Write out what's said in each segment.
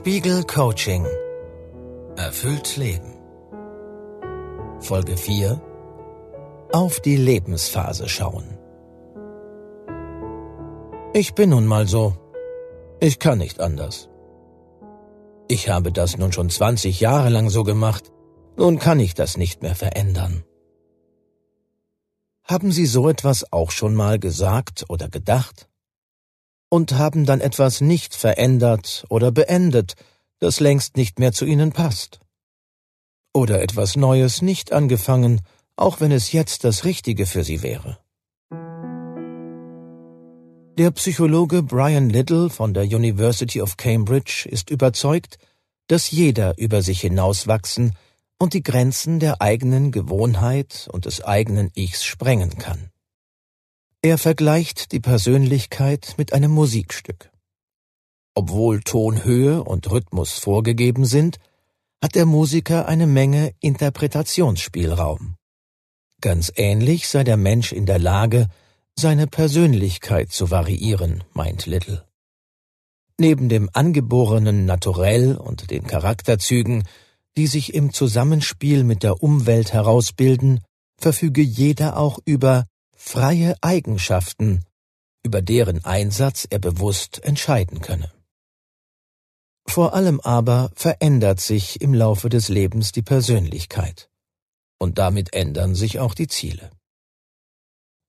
Spiegel Coaching. Erfüllt Leben. Folge 4. Auf die Lebensphase schauen. Ich bin nun mal so. Ich kann nicht anders. Ich habe das nun schon 20 Jahre lang so gemacht. Nun kann ich das nicht mehr verändern. Haben Sie so etwas auch schon mal gesagt oder gedacht? Und haben dann etwas nicht verändert oder beendet, das längst nicht mehr zu Ihnen passt? Oder etwas Neues nicht angefangen, auch wenn es jetzt das Richtige für Sie wäre? Der Psychologe Brian Little von der University of Cambridge ist überzeugt, dass jeder über sich hinauswachsen und die Grenzen der eigenen Gewohnheit und des eigenen Ichs sprengen kann. Er vergleicht die Persönlichkeit mit einem Musikstück. Obwohl Tonhöhe und Rhythmus vorgegeben sind, hat der Musiker eine Menge Interpretationsspielraum. Ganz ähnlich sei der Mensch in der Lage, seine Persönlichkeit zu variieren, meint Little. Neben dem angeborenen Naturell und den Charakterzügen, die sich im Zusammenspiel mit der Umwelt herausbilden, verfüge jeder auch über freie Eigenschaften, über deren Einsatz er bewusst entscheiden könne. Vor allem aber verändert sich im Laufe des Lebens die Persönlichkeit. Und damit ändern sich auch die Ziele.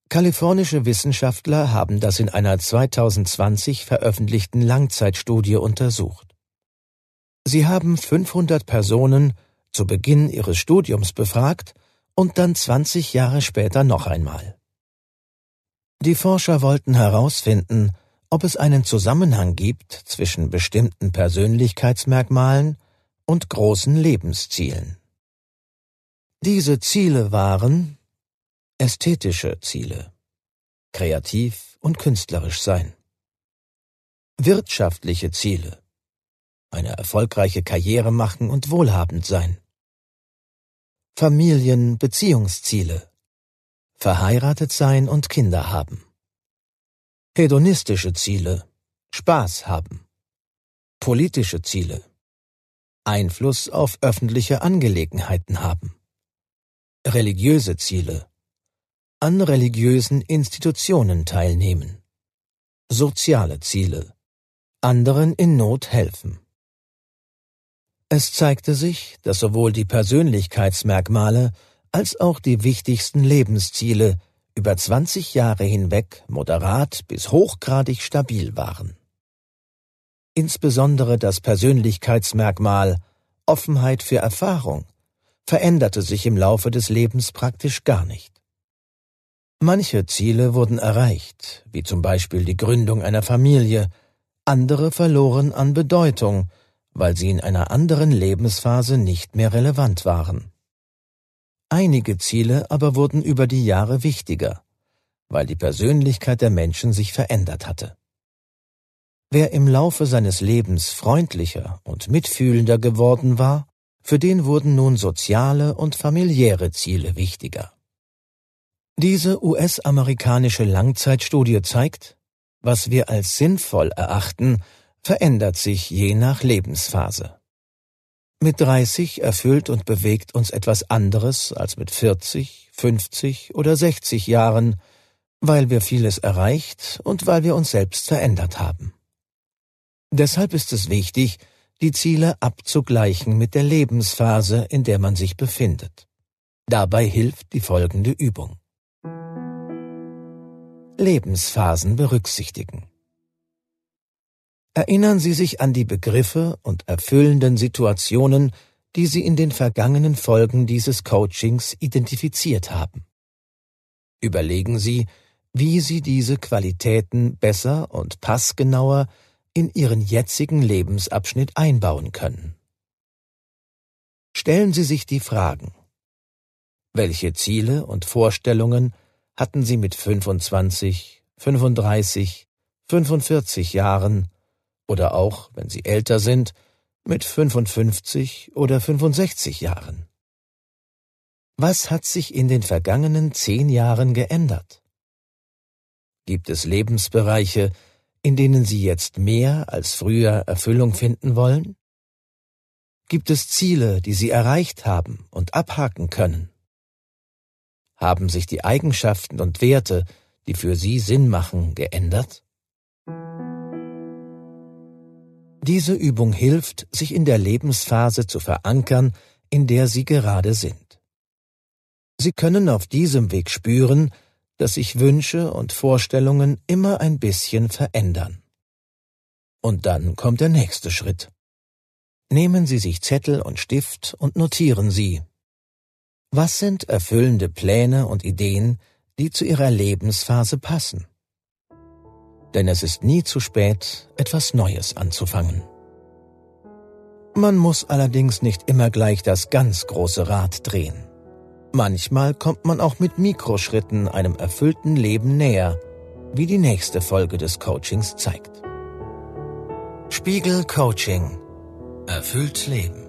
Kalifornische Wissenschaftler haben das in einer 2020 veröffentlichten Langzeitstudie untersucht. Sie haben 500 Personen zu Beginn ihres Studiums befragt und dann 20 Jahre später noch einmal. Die Forscher wollten herausfinden, ob es einen Zusammenhang gibt zwischen bestimmten Persönlichkeitsmerkmalen und großen Lebenszielen. Diese Ziele waren ästhetische Ziele, kreativ und künstlerisch sein, wirtschaftliche Ziele, eine erfolgreiche Karriere machen und wohlhabend sein, Familien-Beziehungsziele, verheiratet sein und Kinder haben, hedonistische Ziele, Spaß haben, politische Ziele, Einfluss auf öffentliche Angelegenheiten haben, religiöse Ziele, an religiösen Institutionen teilnehmen, soziale Ziele, anderen in Not helfen. Es zeigte sich, dass sowohl die Persönlichkeitsmerkmale als auch die wichtigsten Lebensziele über 20 Jahre hinweg moderat bis hochgradig stabil waren. Insbesondere das Persönlichkeitsmerkmal Offenheit für Erfahrung veränderte sich im Laufe des Lebens praktisch gar nicht. Manche Ziele wurden erreicht, wie zum Beispiel die Gründung einer Familie, andere verloren an Bedeutung, weil sie in einer anderen Lebensphase nicht mehr relevant waren. Einige Ziele aber wurden über die Jahre wichtiger, weil die Persönlichkeit der Menschen sich verändert hatte. Wer im Laufe seines Lebens freundlicher und mitfühlender geworden war, für den wurden nun soziale und familiäre Ziele wichtiger. Diese US-amerikanische Langzeitstudie zeigt, was wir als sinnvoll erachten, verändert sich je nach Lebensphase. Mit 30 erfüllt und bewegt uns etwas anderes als mit 40, 50 oder 60 Jahren, weil wir vieles erreicht und weil wir uns selbst verändert haben. Deshalb ist es wichtig, die Ziele abzugleichen mit der Lebensphase, in der man sich befindet. Dabei hilft die folgende Übung. Lebensphasen berücksichtigen. Erinnern Sie sich an die Begriffe und erfüllenden Situationen, die Sie in den vergangenen Folgen dieses Coachings identifiziert haben. Überlegen Sie, wie Sie diese Qualitäten besser und passgenauer in Ihren jetzigen Lebensabschnitt einbauen können. Stellen Sie sich die Fragen: Welche Ziele und Vorstellungen hatten Sie mit 25, 35, 45 Jahren oder auch, wenn Sie älter sind, mit 55 oder 65 Jahren? Was hat sich in den vergangenen 10 Jahren geändert? Gibt es Lebensbereiche, in denen Sie jetzt mehr als früher Erfüllung finden wollen? Gibt es Ziele, die Sie erreicht haben und abhaken können? Haben sich die Eigenschaften und Werte, die für Sie Sinn machen, geändert? Diese Übung hilft, sich in der Lebensphase zu verankern, in der Sie gerade sind. Sie können auf diesem Weg spüren, dass sich Wünsche und Vorstellungen immer ein bisschen verändern. Und dann kommt der nächste Schritt. Nehmen Sie sich Zettel und Stift und notieren Sie: Was sind erfüllende Pläne und Ideen, die zu Ihrer Lebensphase passen? Denn es ist nie zu spät, etwas Neues anzufangen. Man muss allerdings nicht immer gleich das ganz große Rad drehen. Manchmal kommt man auch mit Mikroschritten einem erfüllten Leben näher, wie die nächste Folge des Coachings zeigt. Spiegel Coaching – Erfüllt Leben.